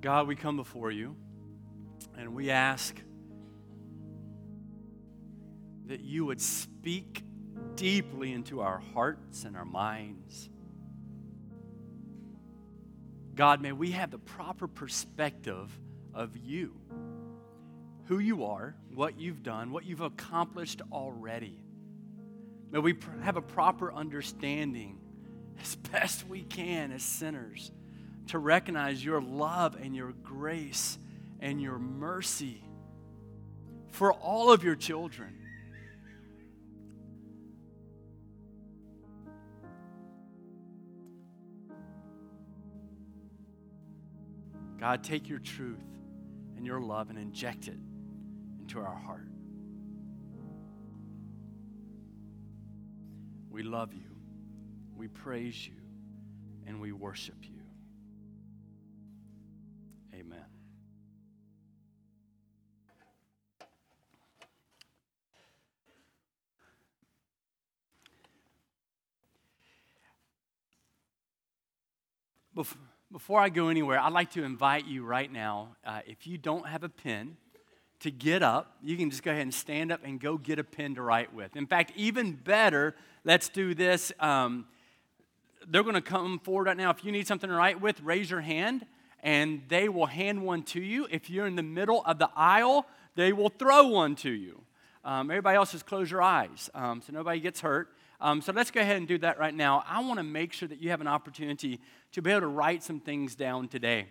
God, we come before you and we ask that you would speak deeply into our hearts and our minds. God, may we have the proper perspective of you, who you are, what you've done, what you've accomplished already. May we have a proper understanding as best we can as sinners to recognize your love and your grace and your mercy for all of your children. God, take your truth and your love and inject it into our heart. We love you, we praise you, and we worship you. Amen. Before I go anywhere, I'd like to invite you right now, if you don't have a pen, to get up. You can just go ahead and stand up and go get a pen to write with. In fact, even better, let's do this. They're going to come forward right now. If you need something to write with, raise your hand, and they will hand one to you. If you're in the middle of the aisle, they will throw one to you. Everybody else, just close your eyes so nobody gets hurt. So let's go ahead and do that right now. I want to make sure that you have an opportunity to be able to write some things down today.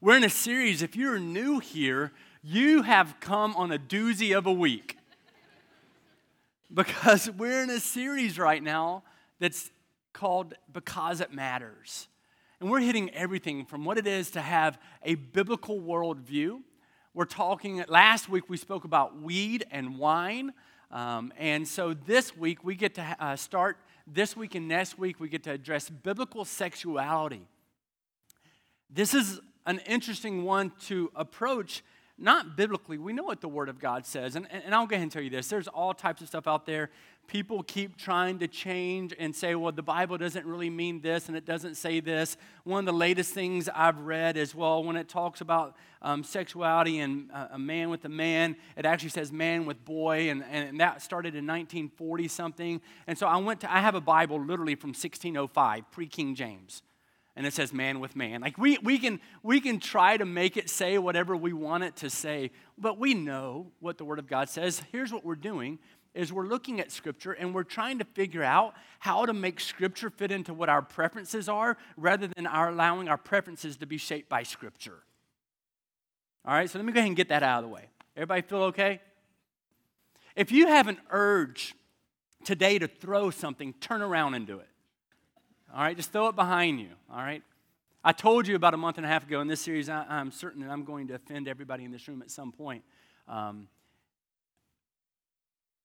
We're in a series. If you're new here, you have come on a doozy of a week because we're in a series right now that's called Because It Matters. And we're hitting everything from what it is to have a biblical worldview. We're talking, last week we spoke about weed and wine. And so this week we get to start, this week and next week we get to address biblical sexuality. This is an interesting one to approach. Not biblically, we know what the Word of God says, and I'll go ahead and tell you this, there's all types of stuff out there. People keep trying to change and say, well, the Bible doesn't really mean this, and it doesn't say this. One of the latest things I've read is, well, when it talks about sexuality and a man with a man, it actually says man with boy, and that started in 1940-something, and so I have a Bible literally from 1605, pre-King James. And it says man with man. Like we can try to make it say whatever we want it to say, but we know what the Word of God says. Here's what we're doing is we're looking at Scripture and we're trying to figure out how to make Scripture fit into what our preferences are rather than our allowing our preferences to be shaped by Scripture. All right, so let me go ahead and get that out of the way. Everybody feel okay? If you have an urge today to throw something, turn around and do it. All right, just throw it behind you, all right? I told you about a month and a half ago in this series, I'm certain that I'm going to offend everybody in this room at some point.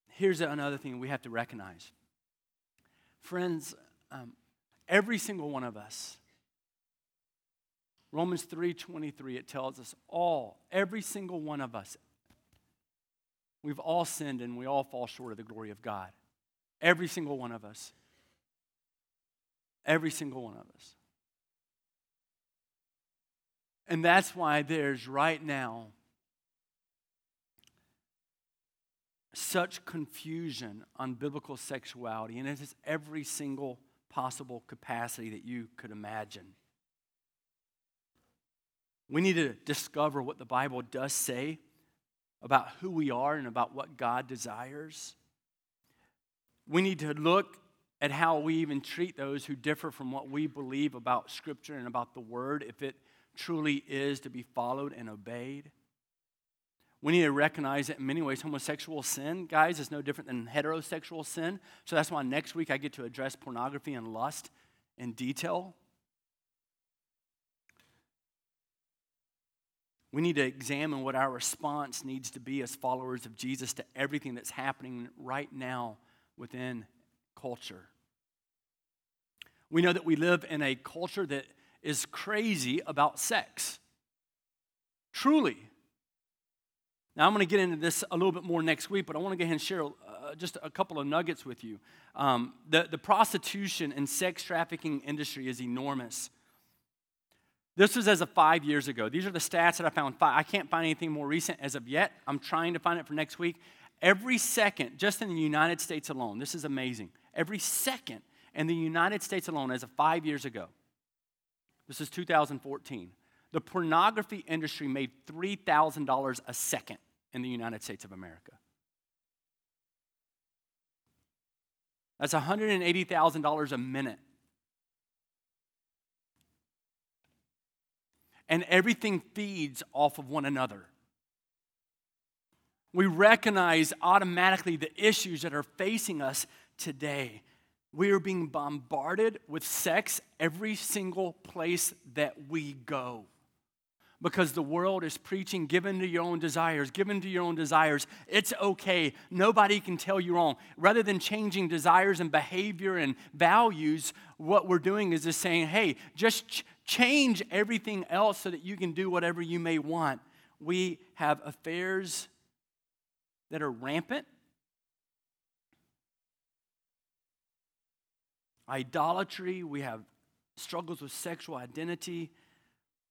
Here's another thing we have to recognize. Friends, every single one of us, Romans 3:23, it tells us all, every single one of us, we've all sinned and we all fall short of the glory of God. Every single one of us. Every single one of us. And that's why there's right now such confusion on biblical sexuality, and it is every single possible capacity that you could imagine. We need to discover what the Bible does say about who we are and about what God desires. We need to look at how we even treat those who differ from what we believe about Scripture and about the Word, if it truly is to be followed and obeyed. We need to recognize that in many ways homosexual sin, guys, is no different than heterosexual sin. So that's why next week I get to address pornography and lust in detail. We need to examine what our response needs to be as followers of Jesus to everything that's happening right now within culture. We know that we live in a culture that is crazy about sex. Truly. Now, I'm going to get into this a little bit more next week, but I want to go ahead and share just a couple of nuggets with you. The prostitution and sex trafficking industry is enormous. This was as of 5 years ago. These are the stats that I found. I can't find anything more recent as of yet. I'm trying to find it for next week. Every second, just in the United States alone, this is amazing. Every second in the United States alone as of 5 years ago, this is 2014, the pornography industry made $3,000 a second in the United States of America. That's $180,000 a minute. And everything feeds off of one another. We recognize automatically the issues that are facing us today. We are being bombarded with sex every single place that we go. Because the world is preaching, give in to your own desires, give in to your own desires. It's okay. Nobody can tell you wrong. Rather than changing desires and behavior and values, what we're doing is just saying, hey, just change everything else so that you can do whatever you may want. We have affairs that are rampant. Idolatry. We have struggles with sexual identity.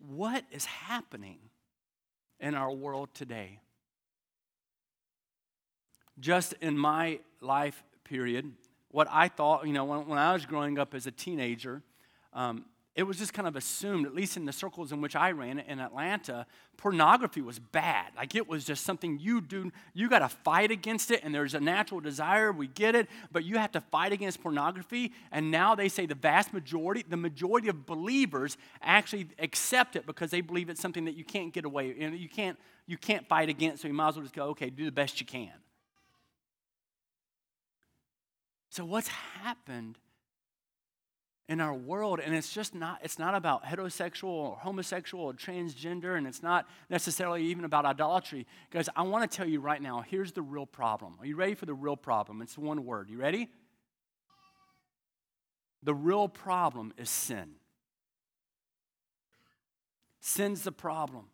What is happening in our world today? Just in my life period, what I thought, when I was growing up as a teenager, it was just kind of assumed, at least in the circles in which I ran in Atlanta, pornography was bad. Like it was just something you do, you got to fight against it, and there's a natural desire, we get it, but you have to fight against pornography. And now they say the majority of believers actually accept it because they believe it's something that you can't get away, and you can't fight against, so you might as well just go, okay, do the best you can. So what's happened in our world, and it's just not—it's not about heterosexual or homosexual or transgender, and it's not necessarily even about idolatry. Guys, I want to tell you right now. Here's the real problem. Are you ready for the real problem? It's one word. You ready? The real problem is sin. Sin's the problem.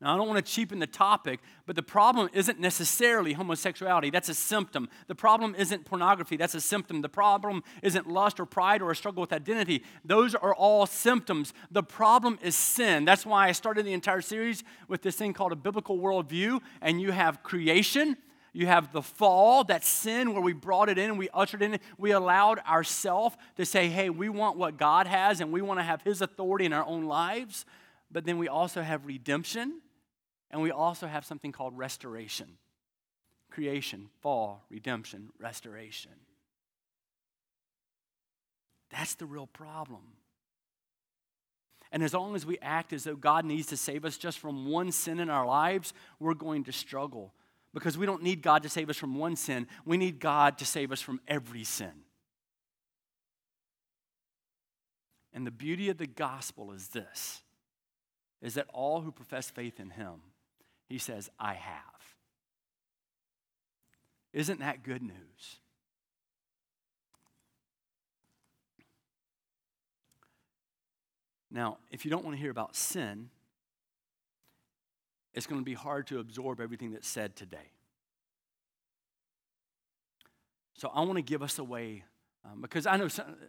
Now, I don't want to cheapen the topic, but the problem isn't necessarily homosexuality. That's a symptom. The problem isn't pornography. That's a symptom. The problem isn't lust or pride or a struggle with identity. Those are all symptoms. The problem is sin. That's why I started the entire series with this thing called a biblical worldview, and you have creation. You have the fall, that sin where we brought it in and we ushered in. We allowed ourselves to say, hey, we want what God has, and we want to have His authority in our own lives. But then we also have redemption, and we also have something called restoration. Creation, fall, redemption, restoration. That's the real problem. And as long as we act as though God needs to save us just from one sin in our lives, we're going to struggle. Because we don't need God to save us from one sin. We need God to save us from every sin. And the beauty of the gospel is this. Is that all who profess faith in Him, He says, I have. Isn't that good news? Now, if you don't want to hear about sin, it's going to be hard to absorb everything that's said today. So I want to give us a way, because I know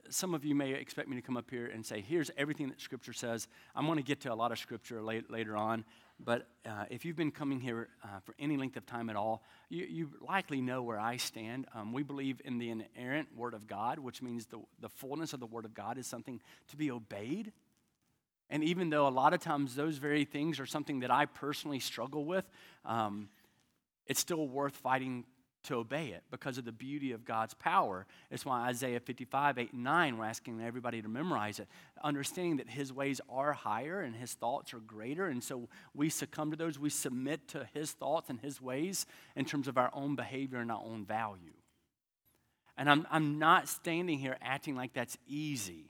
some of you may expect me to come up here and say, here's everything that Scripture says. I'm going to get to a lot of Scripture later on, but if you've been coming here for any length of time at all, you likely know where I stand. We believe in the inerrant Word of God, which means the fullness of the Word of God is something to be obeyed. And even though a lot of times those very things are something that I personally struggle with, it's still worth fighting to obey it because of the beauty of God's power. It's why Isaiah 55, 8, and 9, we're asking everybody to memorize it, understanding that His ways are higher and His thoughts are greater, and so we succumb to those. We submit to His thoughts and His ways in terms of our own behavior and our own value. And I'm not standing here acting like that's easy.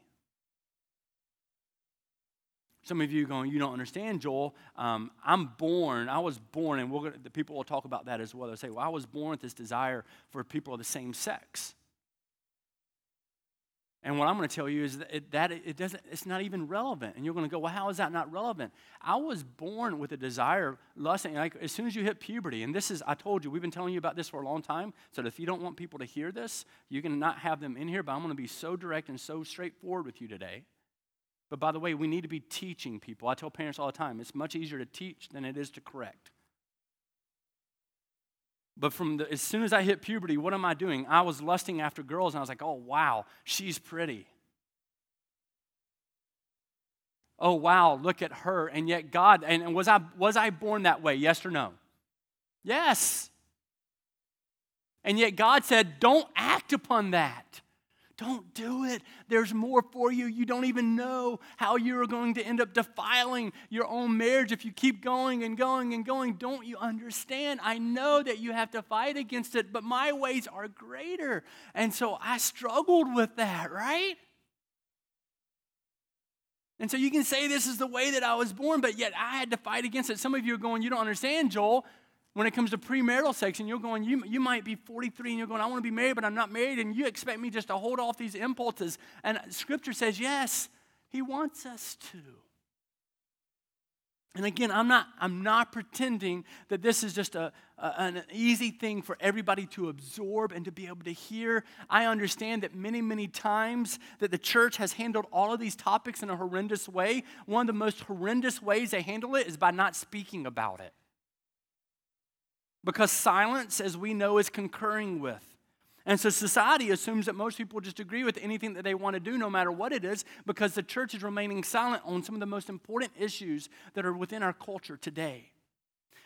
Some of you are going, you don't understand, Joel. I was born, and the people will talk about that as well. They'll say, well, I was born with this desire for people of the same sex. And what I'm going to tell you is it's not even relevant. And you're going to go, well, how is that not relevant? I was born with a desire, lust, like as soon as you hit puberty, and this is, I told you, we've been telling you about this for a long time, so that if you don't want people to hear this, you can not have them in here, but I'm going to be so direct and so straightforward with you today. But by the way, we need to be teaching people. I tell parents all the time, it's much easier to teach than it is to correct. But as soon as I hit puberty, what am I doing? I was lusting after girls, and I was like, oh, wow, she's pretty. Oh, wow, look at her. And yet God, and was I born that way, yes or no? Yes. And yet God said, don't act upon that. Don't do it. There's more for you. You don't even know how you're going to end up defiling your own marriage if you keep going and going and going. Don't you understand? I know that you have to fight against it, but my ways are greater. And so I struggled with that, right? And so you can say this is the way that I was born, but yet I had to fight against it. Some of you are going, you don't understand, Joel. When it comes to premarital sex, and you're going, you might be 43, and you're going, I want to be married, but I'm not married, and you expect me just to hold off these impulses. And Scripture says, yes, He wants us to. And again, I'm not pretending that this is just an easy thing for everybody to absorb and to be able to hear. I understand that many, many times that the church has handled all of these topics in a horrendous way. One of the most horrendous ways they handle it is by not speaking about it. Because silence, as we know, is concurring with. And so society assumes that most people just agree with anything that they want to do, no matter what it is, because the church is remaining silent on some of the most important issues that are within our culture today.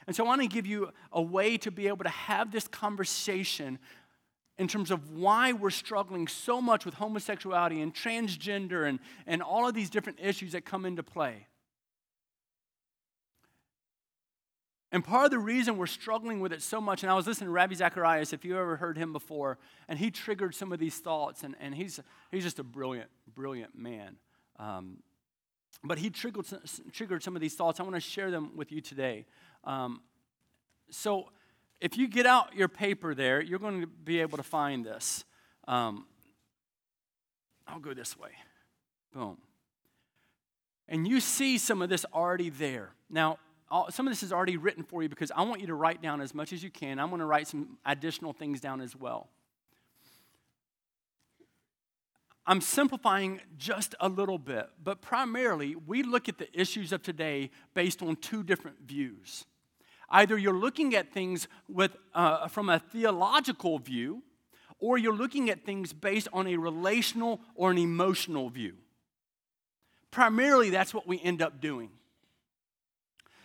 And so I want to give you a way to be able to have this conversation in terms of why we're struggling so much with homosexuality and transgender and all of these different issues that come into play. And part of the reason we're struggling with it so much, and I was listening to Ravi Zacharias, if you ever heard him before, and he triggered some of these thoughts, and he's just a brilliant, brilliant man. But he triggered some of these thoughts. I want to share them with you today. So if you get out your paper there, you're going to be able to find this. I'll go this way. Boom. And you see some of this already there. Now, some of this is already written for you because I want you to write down as much as you can. I'm going to write some additional things down as well. I'm simplifying just a little bit, but primarily we look at the issues of today based on two different views. Either you're looking at things from a theological view, or you're looking at things based on a relational or an emotional view. Primarily, that's what we end up doing.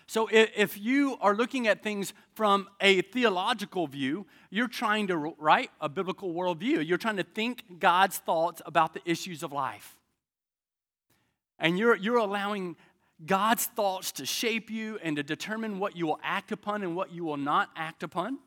So if you are looking at things from a theological view, you're trying to write a biblical worldview. You're trying to think God's thoughts about the issues of life. And you're allowing God's thoughts to shape you and to determine what you will act upon and what you will not act upon.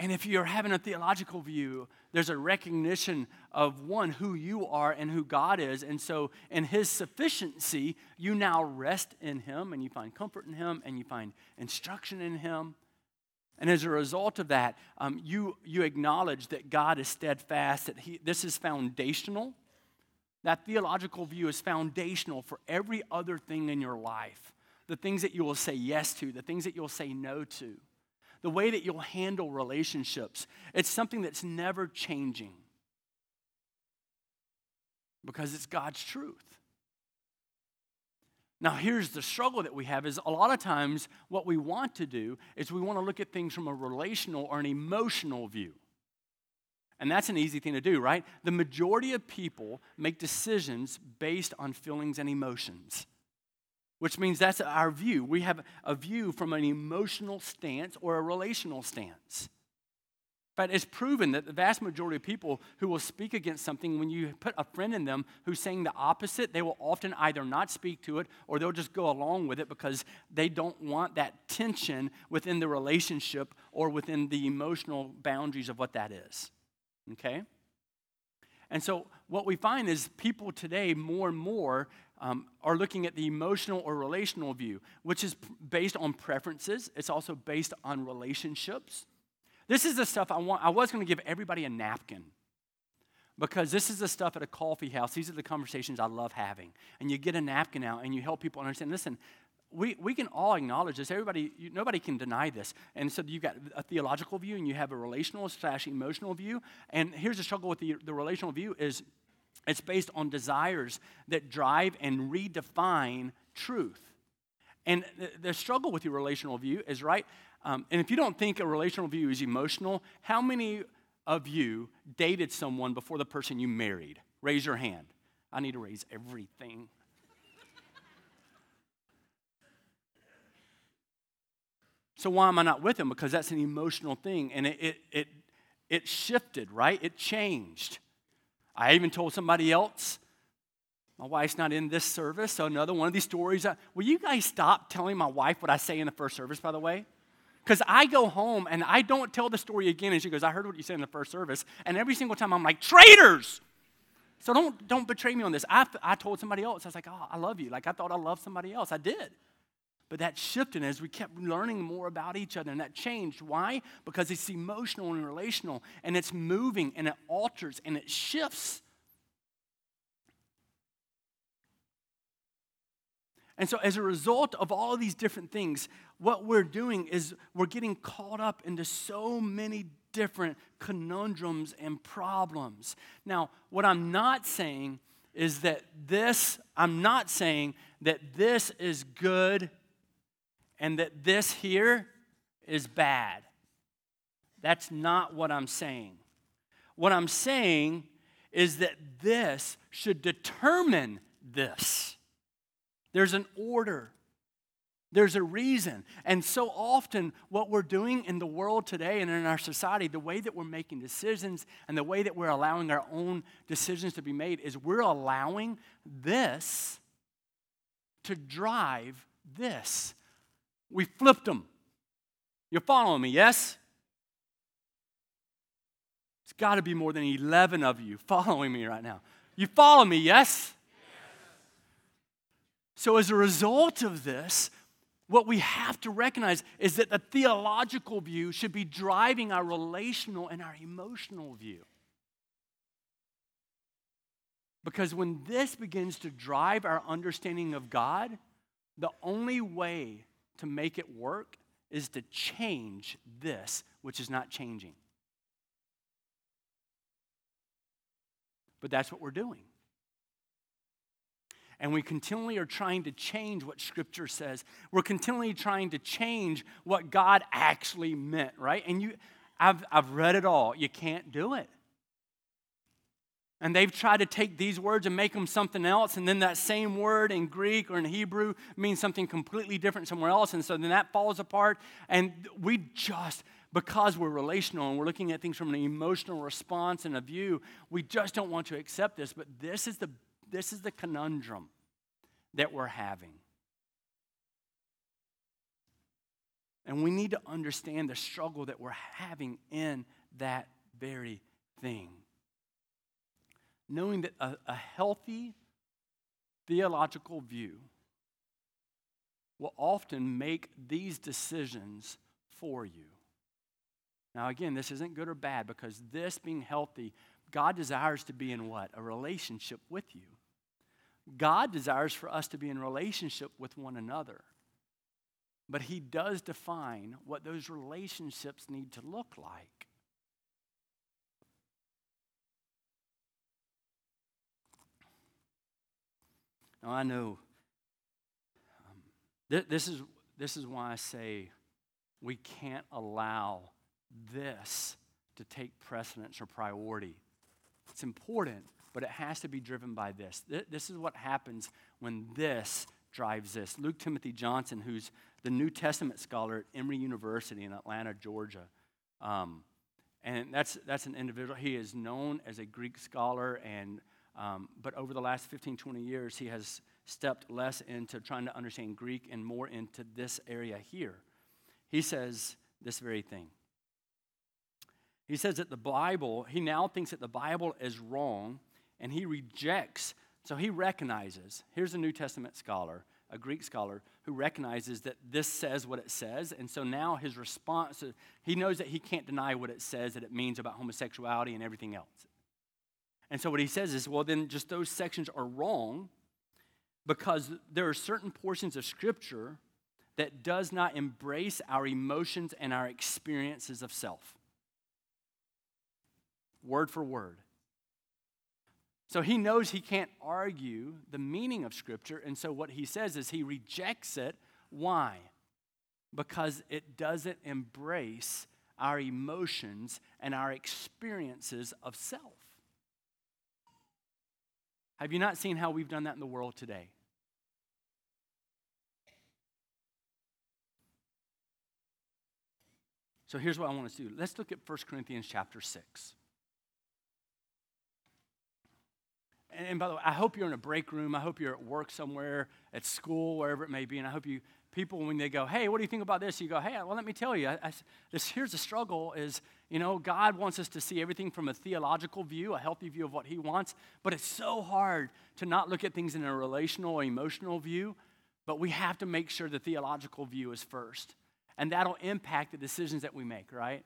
And if you're having a theological view, there's a recognition of one, who you are and who God is. And so in His sufficiency, you now rest in Him and you find comfort in Him and you find instruction in Him. And as a result of that, you acknowledge that God is steadfast, that this is foundational. That theological view is foundational for every other thing in your life. The things that you will say yes to, the things that you'll say no to. The way that you'll handle relationships, it's something that's never changing because it's God's truth. Now, here's the struggle that we have is a lot of times what we want to do is we want to look at things from a relational or an emotional view. And that's an easy thing to do, right? The majority of people make decisions based on feelings and emotions. Which means that's our view. We have a view from an emotional stance or a relational stance. But it's proven that the vast majority of people who will speak against something, when you put a friend in them who's saying the opposite, they will often either not speak to it or they'll just go along with it because they don't want that tension within the relationship or within the emotional boundaries of what that is. Okay? And so what we find is people today more and more are looking at the emotional or relational view, which is based on preferences. It's also based on relationships. This is the stuff I was going to give everybody a napkin because this is the stuff at a coffee house. These are the conversations I love having. And you get a napkin out and you help people understand, listen, we can all acknowledge this. Nobody can deny this. And so you've got a theological view and you have a relational/emotional view. And here's the struggle with the relational view is It's based on desires that drive and redefine truth. And the struggle with your relational view is, right, and if you don't think a relational view is emotional, how many of you dated someone before the person you married? Raise your hand. I need to raise everything. So why am I not with them? Because that's an emotional thing, and it shifted, right? It changed. I even told somebody else, my wife's not in this service, so another one of these stories. Will you guys stop telling my wife what I say in the first service, by the way? Because I go home, and I don't tell the story again, and she goes, I heard what you said in the first service, and every single time I'm like, traitors! So don't betray me on this. I told somebody else, I was like, oh, I love you. Like, I thought I loved somebody else. I did. But that shifted as we kept learning more about each other, and that changed. Why? Because it's emotional and relational, and it's moving, and it alters, and it shifts. And so as a result of all of these different things, what we're doing is we're getting caught up into so many different conundrums and problems. Now, what I'm not saying is that this is good and that this here is bad. That's not what I'm saying. What I'm saying is that this should determine this. There's an order. There's a reason. And so often what we're doing in the world today and in our society, the way that we're making decisions and the way that we're allowing our own decisions to be made is we're allowing this to drive this. We flipped them. You're following me, yes? It's got to be more than 11 of you following me right now. You follow me, yes? So as a result of this, what we have to recognize is that the theological view should be driving our relational and our emotional view. Because when this begins to drive our understanding of God, the only way to make it work is to change this, which is not changing. But that's what we're doing. And we continually are trying to change what Scripture says. We're continually trying to change what God actually meant, right? And I've read it all. You can't do it. And they've tried to take these words and make them something else, and then that same word in Greek or in Hebrew means something completely different somewhere else, and so then that falls apart. And because we're relational and we're looking at things from an emotional response and a view, we just don't want to accept this. But this is the conundrum that we're having. And we need to understand the struggle that we're having in that very thing. Knowing that a healthy theological view will often make these decisions for you. Now again, this isn't good or bad, because this being healthy, God desires to be in what? A relationship with you. God desires for us to be in relationship with one another. But he does define what those relationships need to look like. Now I know this is why I say we can't allow this to take precedence or priority. It's important, but it has to be driven by this. This is what happens when this drives this. Luke Timothy Johnson, who's the New Testament scholar at Emory University in Atlanta, Georgia, and that's an individual. He is known as a Greek scholar, and but over the last 15, 20 years, he has stepped less into trying to understand Greek and more into this area here. He says this very thing. He says that he now thinks that the Bible is wrong, and he rejects. So he recognizes, here's a New Testament scholar, a Greek scholar, who recognizes that this says what it says, and so now his response, he knows that he can't deny what it says, that it means about homosexuality and everything else. And so what he says is, well, then just those sections are wrong because there are certain portions of Scripture that does not embrace our emotions and our experiences of self. Word for word. So he knows he can't argue the meaning of Scripture, and so what he says is he rejects it. Why? Because it doesn't embrace our emotions and our experiences of self. Have you not seen how we've done that in the world today? So here's what I want us to do. Let's look at 1 Corinthians chapter 6. And by the way, I hope you're in a break room. I hope you're at work somewhere, at school, wherever it may be. And I hope you people, when they go, hey, what do you think about this? You go, hey, well, let me tell you. Here's the struggle is, you know, God wants us to see everything from a theological view, a healthy view of what he wants. But it's so hard to not look at things in a relational or emotional view. But we have to make sure the theological view is first. And that'll impact the decisions that we make, right?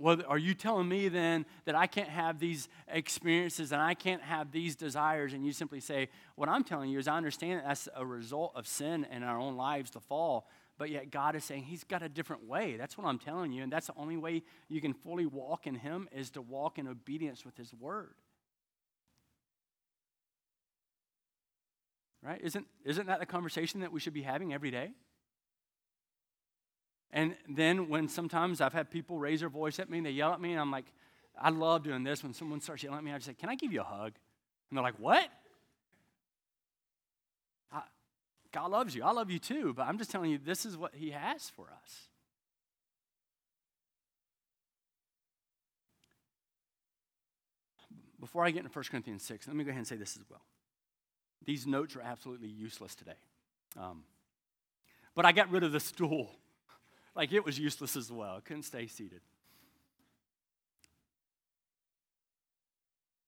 Well, are you telling me then that I can't have these experiences and I can't have these desires? And you simply say, what I'm telling you is I understand that that's a result of sin in our own lives, the fall. But yet God is saying he's got a different way. That's what I'm telling you. And that's the only way you can fully walk in him is to walk in obedience with his word. Right? Isn't that the conversation that we should be having every day? And then when sometimes I've had people raise their voice at me and they yell at me, and I'm like, I love doing this. When someone starts yelling at me, I just say, can I give you a hug? And they're like, what? God loves you. I love you too, but I'm just telling you, this is what he has for us. Before I get into 1 Corinthians 6, let me go ahead and say this as well. These notes are absolutely useless today. But I got rid of the stool. Like, it was useless as well. I couldn't stay seated.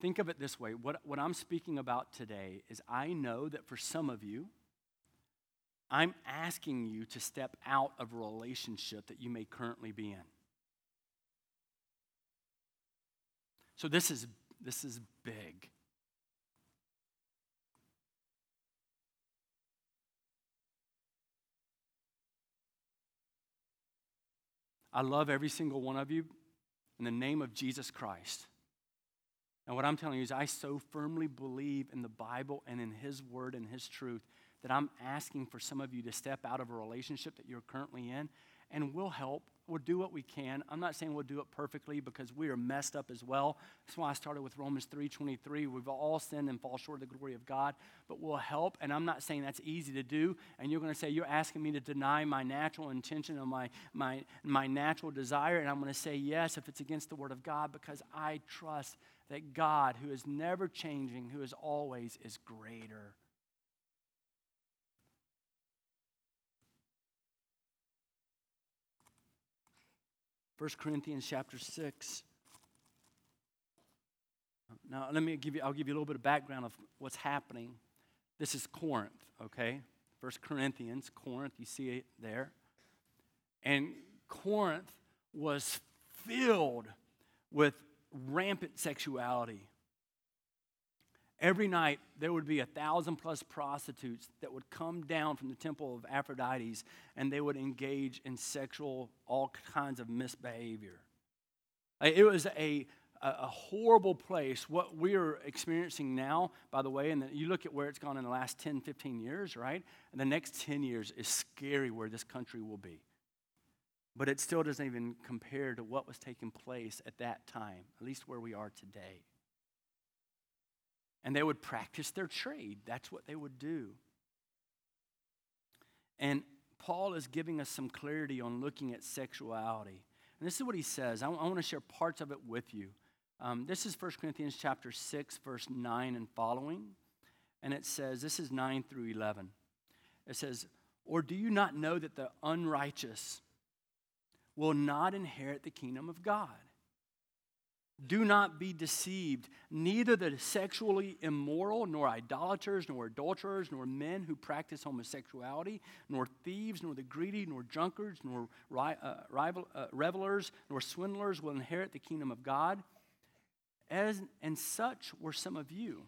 Think of it this way. What I'm speaking about today is I know that for some of you, I'm asking you to step out of a relationship that you may currently be in. So this is big. I love every single one of you in the name of Jesus Christ. And what I'm telling you is I so firmly believe in the Bible and in his word and his truth that I'm asking for some of you to step out of a relationship that you're currently in, and we'll help. We'll do what we can. I'm not saying we'll do it perfectly because we are messed up as well. That's why I started with Romans 3:23. We've all sinned and fall short of the glory of God, but we'll help. And I'm not saying that's easy to do. And you're going to say, you're asking me to deny my natural intention and my natural desire. And I'm going to say yes if it's against the word of God, because I trust that God, who is never changing, who is always, is greater. First Corinthians chapter 6. Now, I'll give you a little bit of background of what's happening. This is Corinth, okay? 1 Corinthians, Corinth, you see it there. And Corinth was filled with rampant sexuality. Every night, there would be 1,000+ prostitutes that would come down from the temple of Aphrodite, and they would engage in all kinds of misbehavior. It was a horrible place. What we're experiencing now, by the way, and you look at where it's gone in the last 10, 15 years, right? And the next 10 years is scary where this country will be. But it still doesn't even compare to what was taking place at that time, at least where we are today. And they would practice their trade. That's what they would do. And Paul is giving us some clarity on looking at sexuality. And this is what he says. I want to share parts of it with you. This is 1 Corinthians chapter 6, verse 9 and following. And it says, this is 9 through 11. It says, or do you not know that the unrighteous will not inherit the kingdom of God? Do not be deceived. Neither the sexually immoral, nor idolaters, nor adulterers, nor men who practice homosexuality, nor thieves, nor the greedy, nor drunkards, nor revelers, nor swindlers will inherit the kingdom of God. And such were some of you.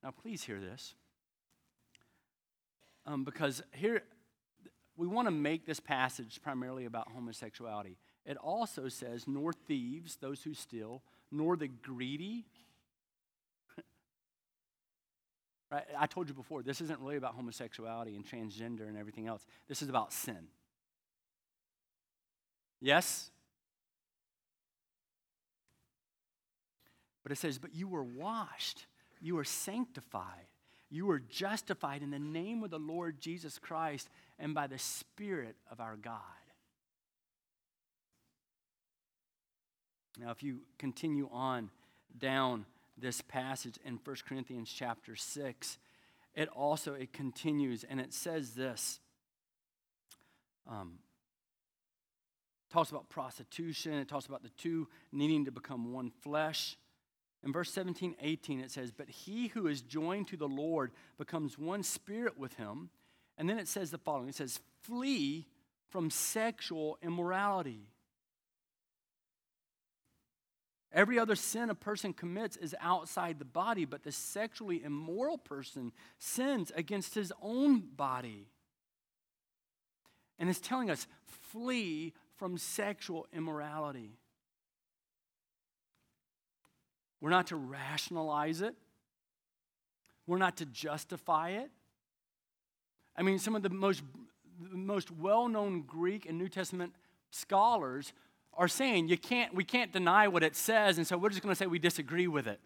Now please hear this. Because here, we want to make this passage primarily about homosexuality. It also says, nor thieves, those who steal, nor the greedy, Right? I told you before, this isn't really about homosexuality and transgender and everything else. This is about sin. Yes? But it says, but you were washed, you were sanctified, you were justified in the name of the Lord Jesus Christ and by the Spirit of our God. Now, if you continue on down this passage in 1 Corinthians chapter 6, it continues, and it says this. Talks about prostitution. It talks about the two needing to become one flesh. In verse 17, 18, it says, but he who is joined to the Lord becomes one spirit with him. And then it says the following. It says, flee from sexual immorality. Every other sin a person commits is outside the body, but the sexually immoral person sins against his own body. And it's telling us, flee from sexual immorality. We're not to rationalize it. We're not to justify it. I mean, some of the most well-known Greek and New Testament scholars are saying we can't deny what it says, and so we're just going to say we disagree with it.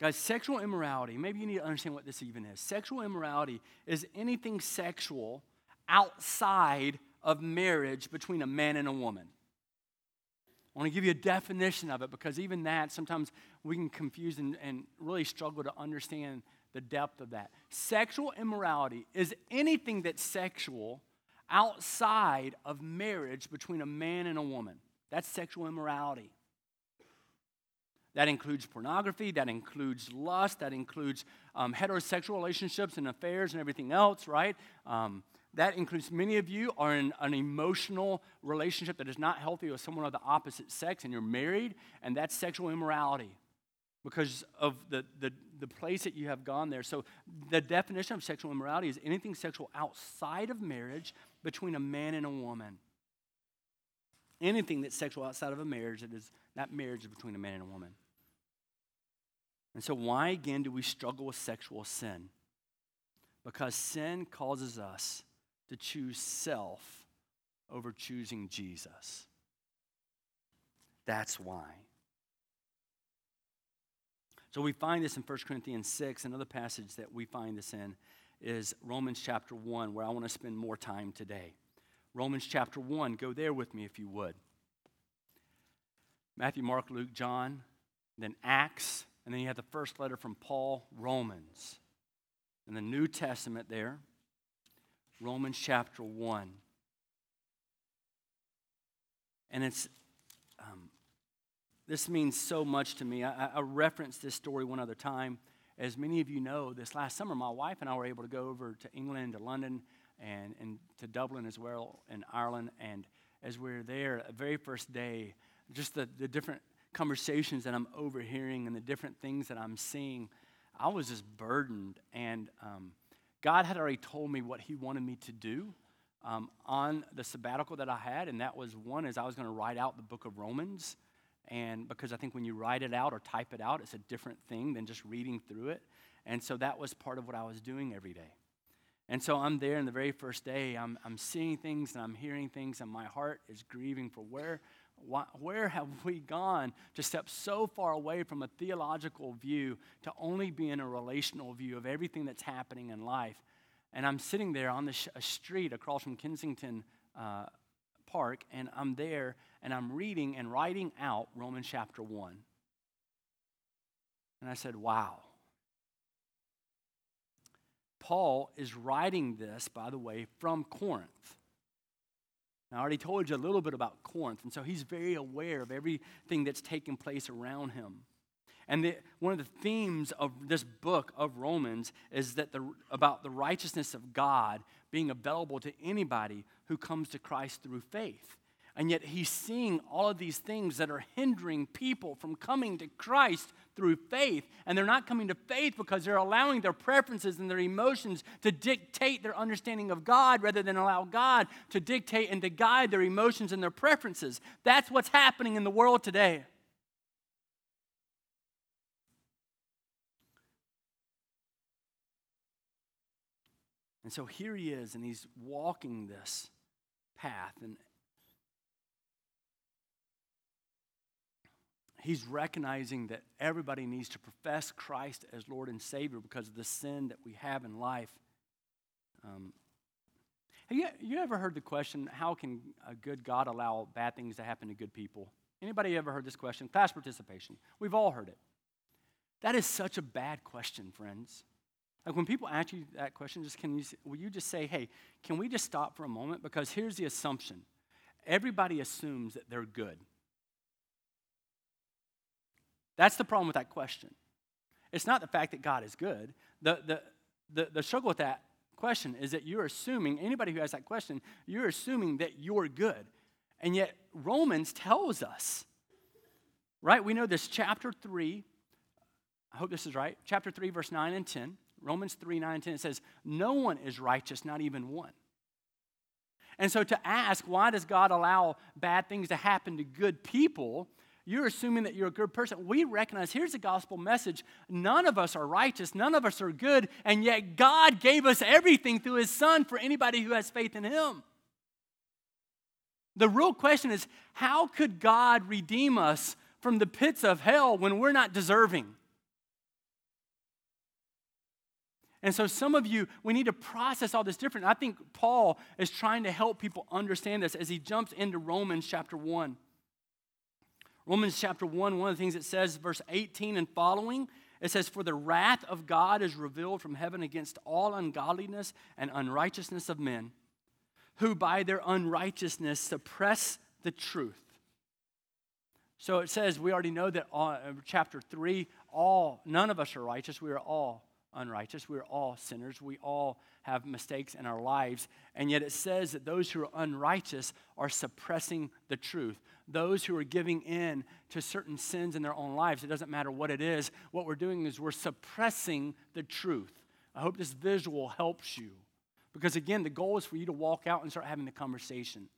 Guys, sexual immorality, maybe you need to understand what this even is. Sexual immorality is anything sexual outside of marriage between a man and a woman. I want to give you a definition of it, because even that, sometimes we can confuse and really struggle to understand the depth of that. Sexual immorality is anything that's sexual outside of marriage between a man and a woman. That's sexual immorality. That includes pornography, that includes lust, that includes heterosexual relationships and affairs and everything else, right? That includes many of you are in an emotional relationship that is not healthy with someone of the opposite sex, and you're married, and that's sexual immorality, because of the place that you have gone there. So the definition of sexual immorality is anything sexual outside of marriage between a man and a woman. Anything that's sexual outside of a marriage, that marriage is between a man and a woman. And so why, again, do we struggle with sexual sin? Because sin causes us to choose self over choosing Jesus. That's why. So we find this in 1 Corinthians 6. Another passage that we find this in is Romans chapter 1, where I want to spend more time today. Romans chapter 1, go there with me if you would. Matthew, Mark, Luke, John, then Acts, and then you have the first letter from Paul, Romans. In the New Testament there, Romans chapter 1. And it's... This means so much to me. I referenced this story one other time. As many of you know, this last summer, my wife and I were able to go over to England, to London, and to Dublin as well, and Ireland. And as we were there, the very first day, just the different conversations that I'm overhearing and the different things that I'm seeing, I was just burdened. And God had already told me what he wanted me to do on the sabbatical that I had, and that was one is I was going to write out the book of Romans. And because I think when you write it out or type it out, it's a different thing than just reading through it. And so that was part of what I was doing every day. And so I'm there, and the very first day, I'm seeing things and I'm hearing things, and my heart is grieving for where have we gone to step so far away from a theological view to only being a relational view of everything that's happening in life. And I'm sitting there on a street across from Kensington Park, and I'm there, and I'm reading and writing out Romans chapter 1. And I said, wow. Paul is writing this, by the way, from Corinth. Now, I already told you a little bit about Corinth, and so he's very aware of everything that's taking place around him. And one of the themes of this book of Romans is that about the righteousness of God being available to anybody who comes to Christ through faith. And yet he's seeing all of these things that are hindering people from coming to Christ through faith. And they're not coming to faith because they're allowing their preferences and their emotions to dictate their understanding of God rather than allow God to dictate and to guide their emotions and their preferences. That's what's happening in the world today. And so here he is, and he's walking this path, and he's recognizing that everybody needs to profess Christ as Lord and Savior because of the sin that we have in life. Have you ever heard the question, how can a good God allow bad things to happen to good people? Anybody ever heard this question? Class participation. We've all heard it. That is such a bad question, friends. Like when people ask you that question, will you just say, hey, can we just stop for a moment? Because here's the assumption. Everybody assumes that they're good. That's the problem with that question. It's not the fact that God is good. The struggle with that question is that you're assuming, anybody who has that question, you're assuming that you're good. And yet Romans tells us, right? We know this chapter 3, I hope this is right, chapter 3, verse 9 and 10. Romans 3, 9, and 10, it says, no one is righteous, not even one. And so to ask, why does God allow bad things to happen to good people? You're assuming that you're a good person. We recognize, here's the gospel message, none of us are righteous, none of us are good, and yet God gave us everything through his son for anybody who has faith in him. The real question is, how could God redeem us from the pits of hell when we're not deserving? And so some of you, we need to process all this different. I think Paul is trying to help people understand this as he jumps into Romans chapter 1. Romans chapter 1, one of the things it says, verse 18 and following, it says, for the wrath of God is revealed from heaven against all ungodliness and unrighteousness of men, who by their unrighteousness suppress the truth. So it says, we already know that chapter 3, none of us are righteous, we are all unrighteous. We're all sinners. We all have mistakes in our lives. And yet it says that those who are unrighteous are suppressing the truth. Those who are giving in to certain sins in their own lives, it doesn't matter what it is. What we're doing is we're suppressing the truth. I hope this visual helps you. Because again, the goal is for you to walk out and start having the conversation.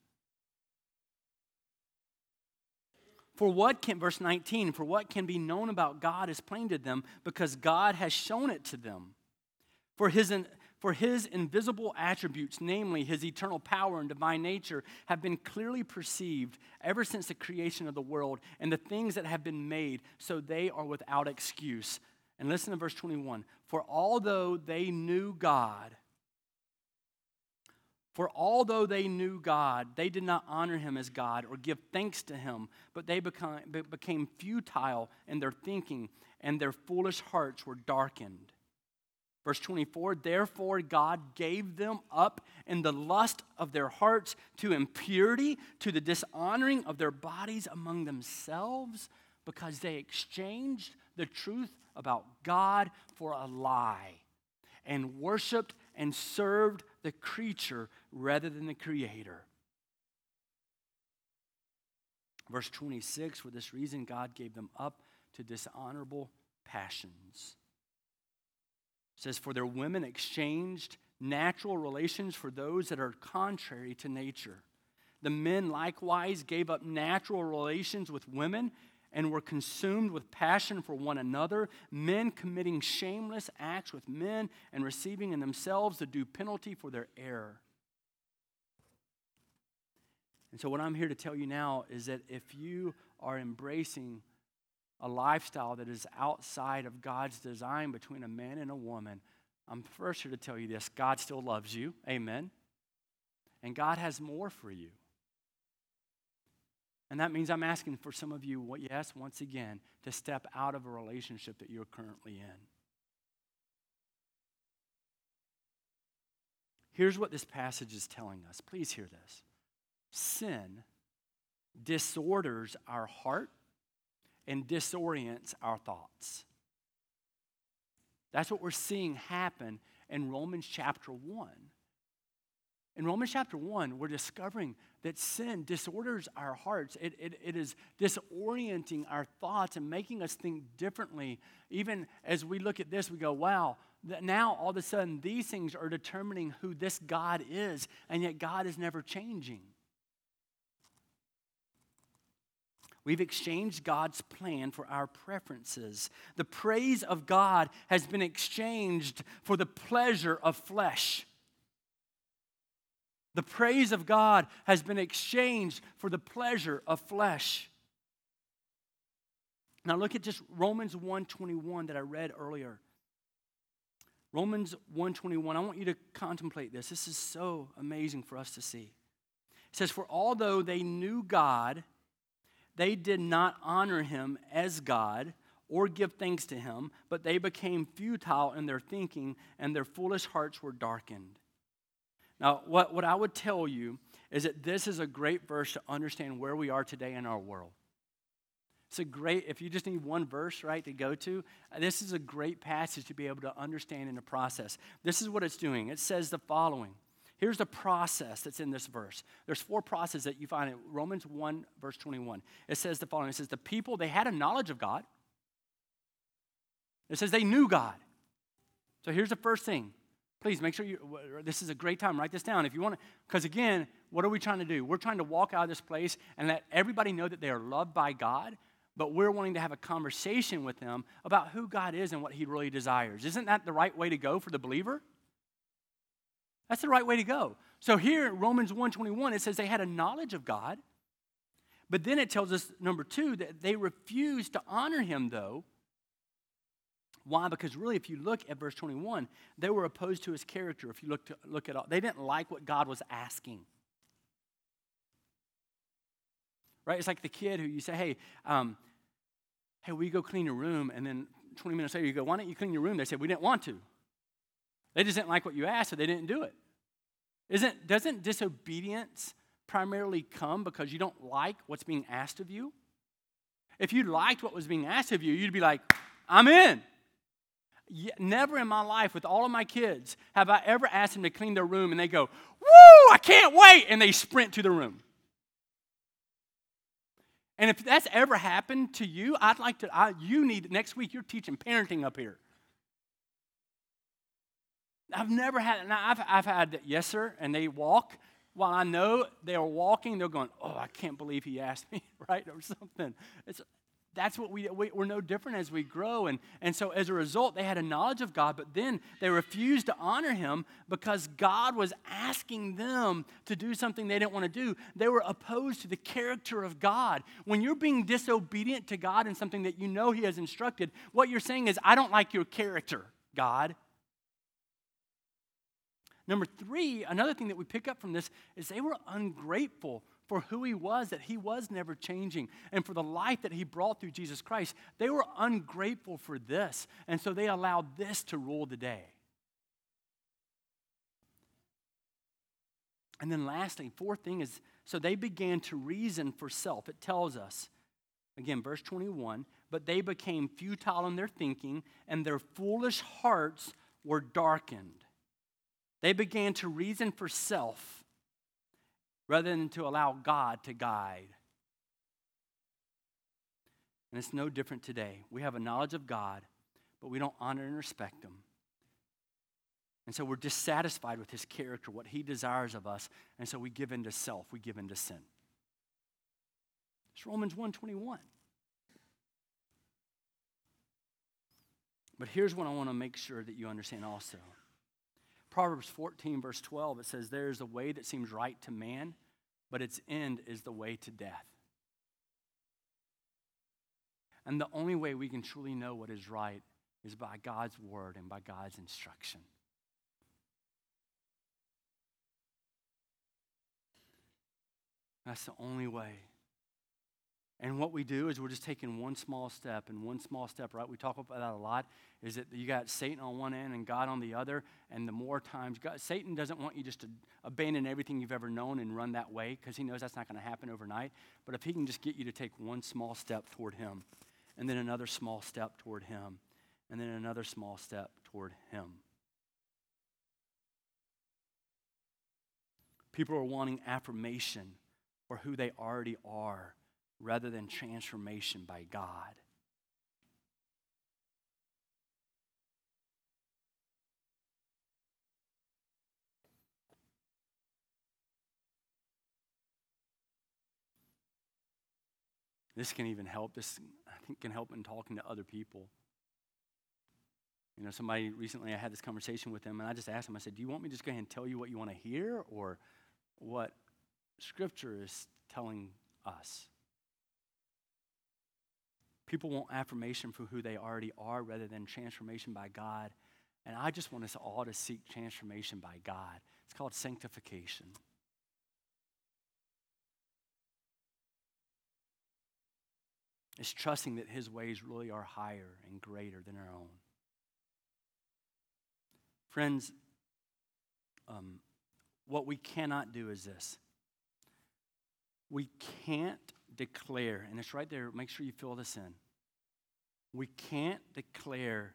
Verse 19, for what can be known about God is plain to them because God has shown it to them. For his invisible attributes, namely his eternal power and divine nature, have been clearly perceived ever since the creation of the world and the things that have been made, so they are without excuse. And listen to verse 21. For although they knew God, they did not honor him as God or give thanks to him, but they became futile in their thinking, and their foolish hearts were darkened. Verse 24, therefore God gave them up in the lust of their hearts to impurity, to the dishonoring of their bodies among themselves, because they exchanged the truth about God for a lie, and worshiped and served the creature rather than the creator. Verse 26, for this reason God gave them up to dishonorable passions. It says, for their women exchanged natural relations for those that are contrary to nature. The men likewise gave up natural relations with women and were consumed with passion for one another, men committing shameless acts with men and receiving in themselves the due penalty for their error. And so what I'm here to tell you now is that if you are embracing a lifestyle that is outside of God's design between a man and a woman, I'm first here to tell you this, God still loves you, amen, and God has more for you. And that means I'm asking for some of you, yes, once again, to step out of a relationship that you're currently in. Here's what this passage is telling us. Please hear this. Sin disorders our heart and disorients our thoughts. That's what we're seeing happen in Romans chapter 1. In Romans chapter 1, we're discovering that sin disorders our hearts. It is disorienting our thoughts and making us think differently. Even as we look at this, we go, wow, now all of a sudden these things are determining who this God is, and yet God is never changing. We've exchanged God's plan for our preferences. The praise of God has been exchanged for the pleasure of flesh. The praise of God has been exchanged for the pleasure of flesh. Now look at just Romans 1:21 that I read earlier. Romans 1:21, I want you to contemplate this. This is so amazing for us to see. It says, for although they knew God, they did not honor him as God or give thanks to him, but they became futile in their thinking, and their foolish hearts were darkened. Now, what I would tell you is that this is a great verse to understand where we are today in our world. It's a great, if you just need one verse, right, to go to, this is a great passage to be able to understand in the process. This is what it's doing. It says the following. Here's the process that's in this verse. There's four processes that you find in Romans 1, verse 21. It says the following. It says the people, they had a knowledge of God. It says they knew God. So here's the first thing. Please make sure this is a great time. Write this down if you want to. Because again, what are we trying to do? We're trying to walk out of this place and let everybody know that they are loved by God, but we're wanting to have a conversation with them about who God is and what he really desires. Isn't that the right way to go for the believer? That's the right way to go. So here in Romans 1:21, it says they had a knowledge of God. But then it tells us, number two, that they refused to honor him, though. Why? Because really, if you look at verse 21, they were opposed to his character. If you look at all, they didn't like what God was asking. Right? It's like the kid who you say, hey, will you go clean your room? And then 20 minutes later, you go, why don't you clean your room? They said, we didn't want to. They just didn't like what you asked, so they didn't do it. Doesn't disobedience primarily come because you don't like what's being asked of you? If you liked what was being asked of you, you'd be like, I'm in. Never in my life with all of my kids have I ever asked them to clean their room and they go, woo, I can't wait, and they sprint to the room. And if that's ever happened to you, next week you're teaching parenting up here. I've never had, and I've had, yes, sir, and they walk. While I know they are walking, they're going, oh, I can't believe he asked me, right, or something. That's what we're no different as we grow. And so as a result, they had a knowledge of God, but then they refused to honor him because God was asking them to do something they didn't want to do. They were opposed to the character of God. When you're being disobedient to God in something that you know he has instructed, what you're saying is, I don't like your character, God. Number three, another thing that we pick up from this is they were ungrateful for who he was, that he was never changing, and for the life that he brought through Jesus Christ. They were ungrateful for this, and so they allowed this to rule the day. And then lastly, fourth thing is, so they began to reason for self. It tells us, again, verse 21, but they became futile in their thinking, and their foolish hearts were darkened. They began to reason for self rather than to allow God to guide. And it's no different today. We have a knowledge of God, but we don't honor and respect him. And so we're dissatisfied with his character, what he desires of us, and so we give in to self, we give in to sin. It's Romans 1:21. But here's what I want to make sure that you understand also. Proverbs 14, verse 12, it says, there is a way that seems right to man, but its end is the way to death. And the only way we can truly know what is right is by God's word and by God's instruction. That's the only way. And what we do is we're just taking one small step and one small step, right? We talk about that a lot, is that you got Satan on one end and God on the other, and the more times, Satan doesn't want you just to abandon everything you've ever known and run that way, because he knows that's not going to happen overnight. But if he can just get you to take one small step toward him, and then another small step toward him, and then another small step toward him. People are wanting affirmation or who they already are, rather than transformation by God. This can even help. This, I think, can help in talking to other people. You know, somebody recently, I had this conversation with them, and I just asked him, I said, do you want me to just go ahead and tell you what you want to hear or what Scripture is telling us? People want affirmation for who they already are rather than transformation by God. And I just want us all to seek transformation by God. It's called sanctification. It's trusting that his ways really are higher and greater than our own. Friends, what we cannot do is this. We can't declare, and it's right there, make sure you fill this in. We can't declare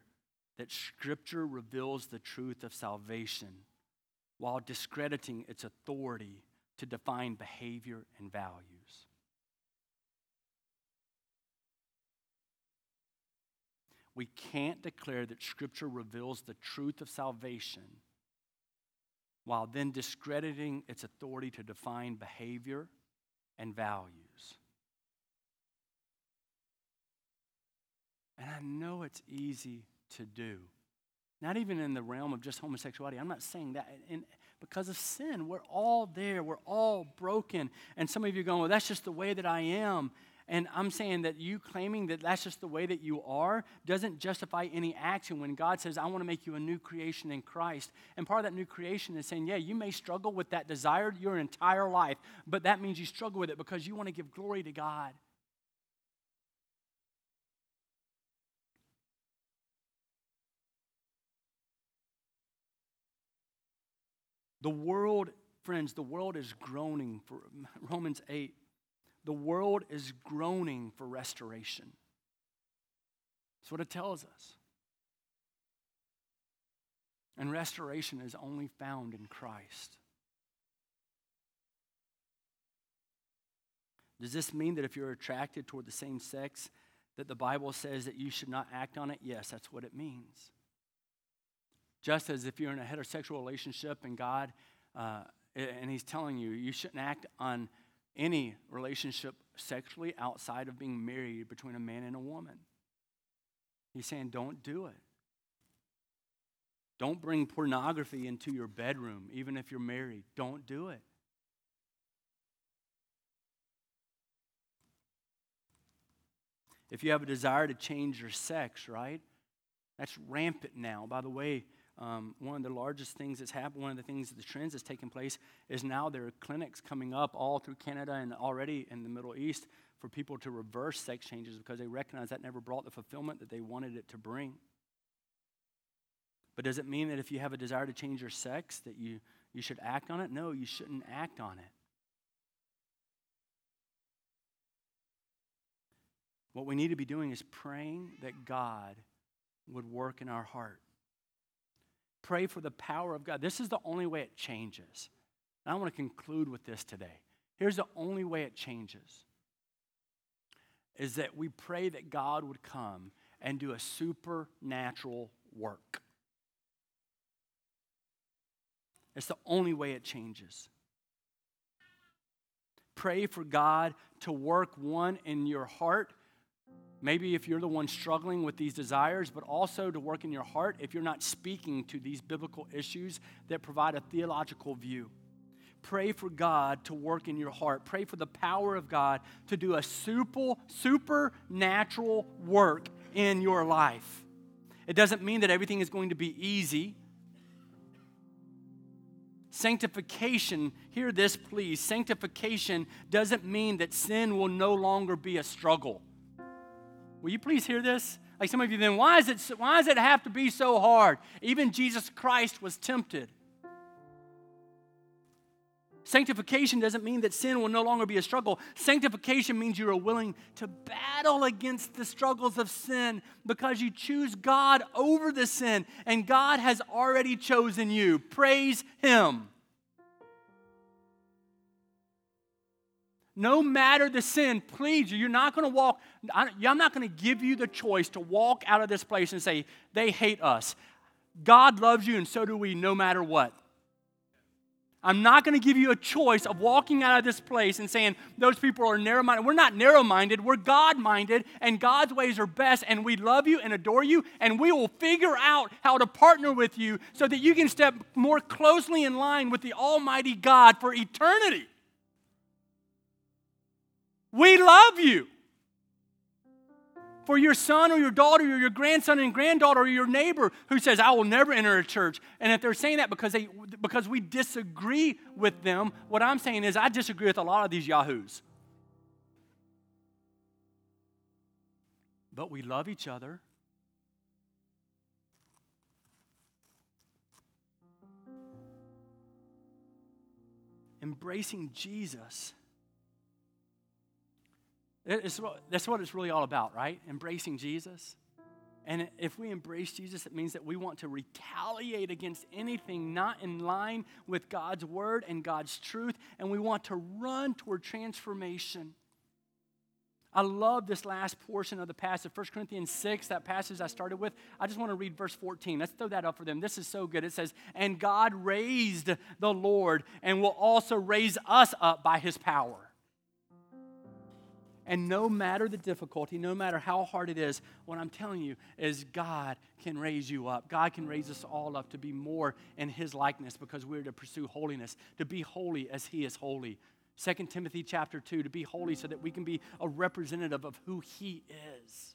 that Scripture reveals the truth of salvation while discrediting its authority to define behavior and values. We can't declare that Scripture reveals the truth of salvation while then discrediting its authority to define behavior and values. And I know it's easy to do. Not even in the realm of just homosexuality. I'm not saying that. And because of sin, we're all there. We're all broken. And some of you are going, well, that's just the way that I am. And I'm saying that you claiming that that's just the way that you are doesn't justify any action when God says, I want to make you a new creation in Christ. And part of that new creation is saying, yeah, you may struggle with that desire your entire life, but that means you struggle with it because you want to give glory to God. The world, friends, the world is groaning for Romans 8. The world is groaning for restoration. That's what it tells us. And restoration is only found in Christ. Does this mean that if you're attracted toward the same sex, that the Bible says that you should not act on it? Yes, that's what it means. Just as if you're in a heterosexual relationship and God, and he's telling you, you shouldn't act on any relationship sexually outside of being married between a man and a woman. He's saying, don't do it. Don't bring pornography into your bedroom, even if you're married. Don't do it. If you have a desire to change your sex, right? That's rampant now. By the way, one of the largest things that's happened, one of the things, the trends that's taking place is now there are clinics coming up all through Canada and already in the Middle East for people to reverse sex changes because they recognize that never brought the fulfillment that they wanted it to bring. But does it mean that if you have a desire to change your sex that you should act on it? No, you shouldn't act on it. What we need to be doing is praying that God would work in our heart. Pray for the power of God. This is the only way it changes. And I want to conclude with this today. Here's the only way it changes. Is that we pray that God would come and do a supernatural work. It's the only way it changes. Pray for God to work one in your heart. Maybe if you're the one struggling with these desires, but also to work in your heart if you're not speaking to these biblical issues that provide a theological view. Pray for God to work in your heart. Pray for the power of God to do a supernatural work in your life. It doesn't mean that everything is going to be easy. Sanctification, hear this please, sanctification doesn't mean that sin will no longer be a struggle. Will you please hear this? Like some of you then, why does it have to be so hard? Even Jesus Christ was tempted. Sanctification doesn't mean that sin will no longer be a struggle. Sanctification means you are willing to battle against the struggles of sin because you choose God over the sin, and God has already chosen you. Praise Him. No matter the sin, please, you're not going to walk. I'm not going to give you the choice to walk out of this place and say, they hate us. God loves you and so do we no matter what. I'm not going to give you a choice of walking out of this place and saying, those people are narrow-minded. We're not narrow-minded. We're God-minded, and God's ways are best, and we love you and adore you, and we will figure out how to partner with you so that you can step more closely in line with the Almighty God for eternity. We love you. For your son or your daughter or your grandson and granddaughter or your neighbor who says, I will never enter a church. And if they're saying that because we disagree with them, what I'm saying is I disagree with a lot of these yahoos. But we love each other. Embracing Jesus. That's what it's really all about, right? Embracing Jesus. And if we embrace Jesus, it means that we want to retaliate against anything not in line with God's word and God's truth, and we want to run toward transformation. I love this last portion of the passage, 1 Corinthians 6, that passage I started with. I just want to read verse 14. Let's throw that up for them. This is so good. It says, and God raised the Lord and will also raise us up by his power. And no matter the difficulty, no matter how hard it is, what I'm telling you is God can raise you up. God can raise us all up to be more in his likeness because we're to pursue holiness, to be holy as he is holy. 2 Timothy chapter 2, to be holy so that we can be a representative of who he is.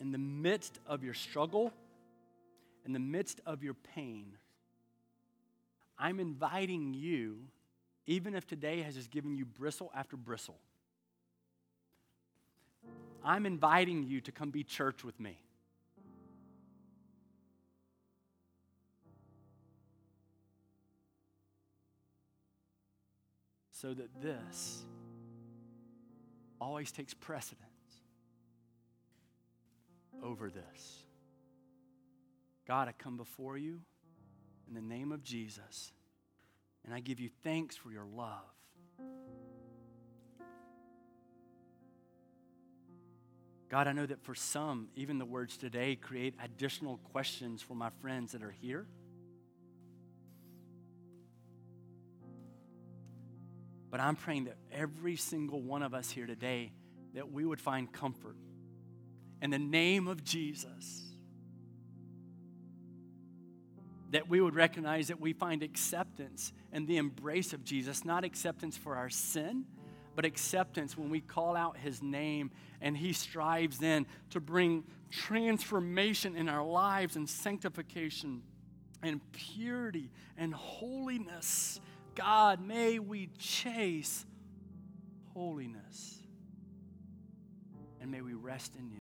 In the midst of your struggle, in the midst of your pain, I'm inviting you, even if today has just given you bristle after bristle, I'm inviting you to come be church with me. So that this always takes precedence over this. God, I come before you. In the name of Jesus, and I give you thanks for your love. God, I know that for some, even the words today create additional questions for my friends that are here. But I'm praying that every single one of us here today, that we would find comfort in the name of Jesus. That we would recognize that we find acceptance in the embrace of Jesus, not acceptance for our sin, but acceptance when we call out his name and he strives then to bring transformation in our lives and sanctification and purity and holiness. God, may we chase holiness and may we rest in you.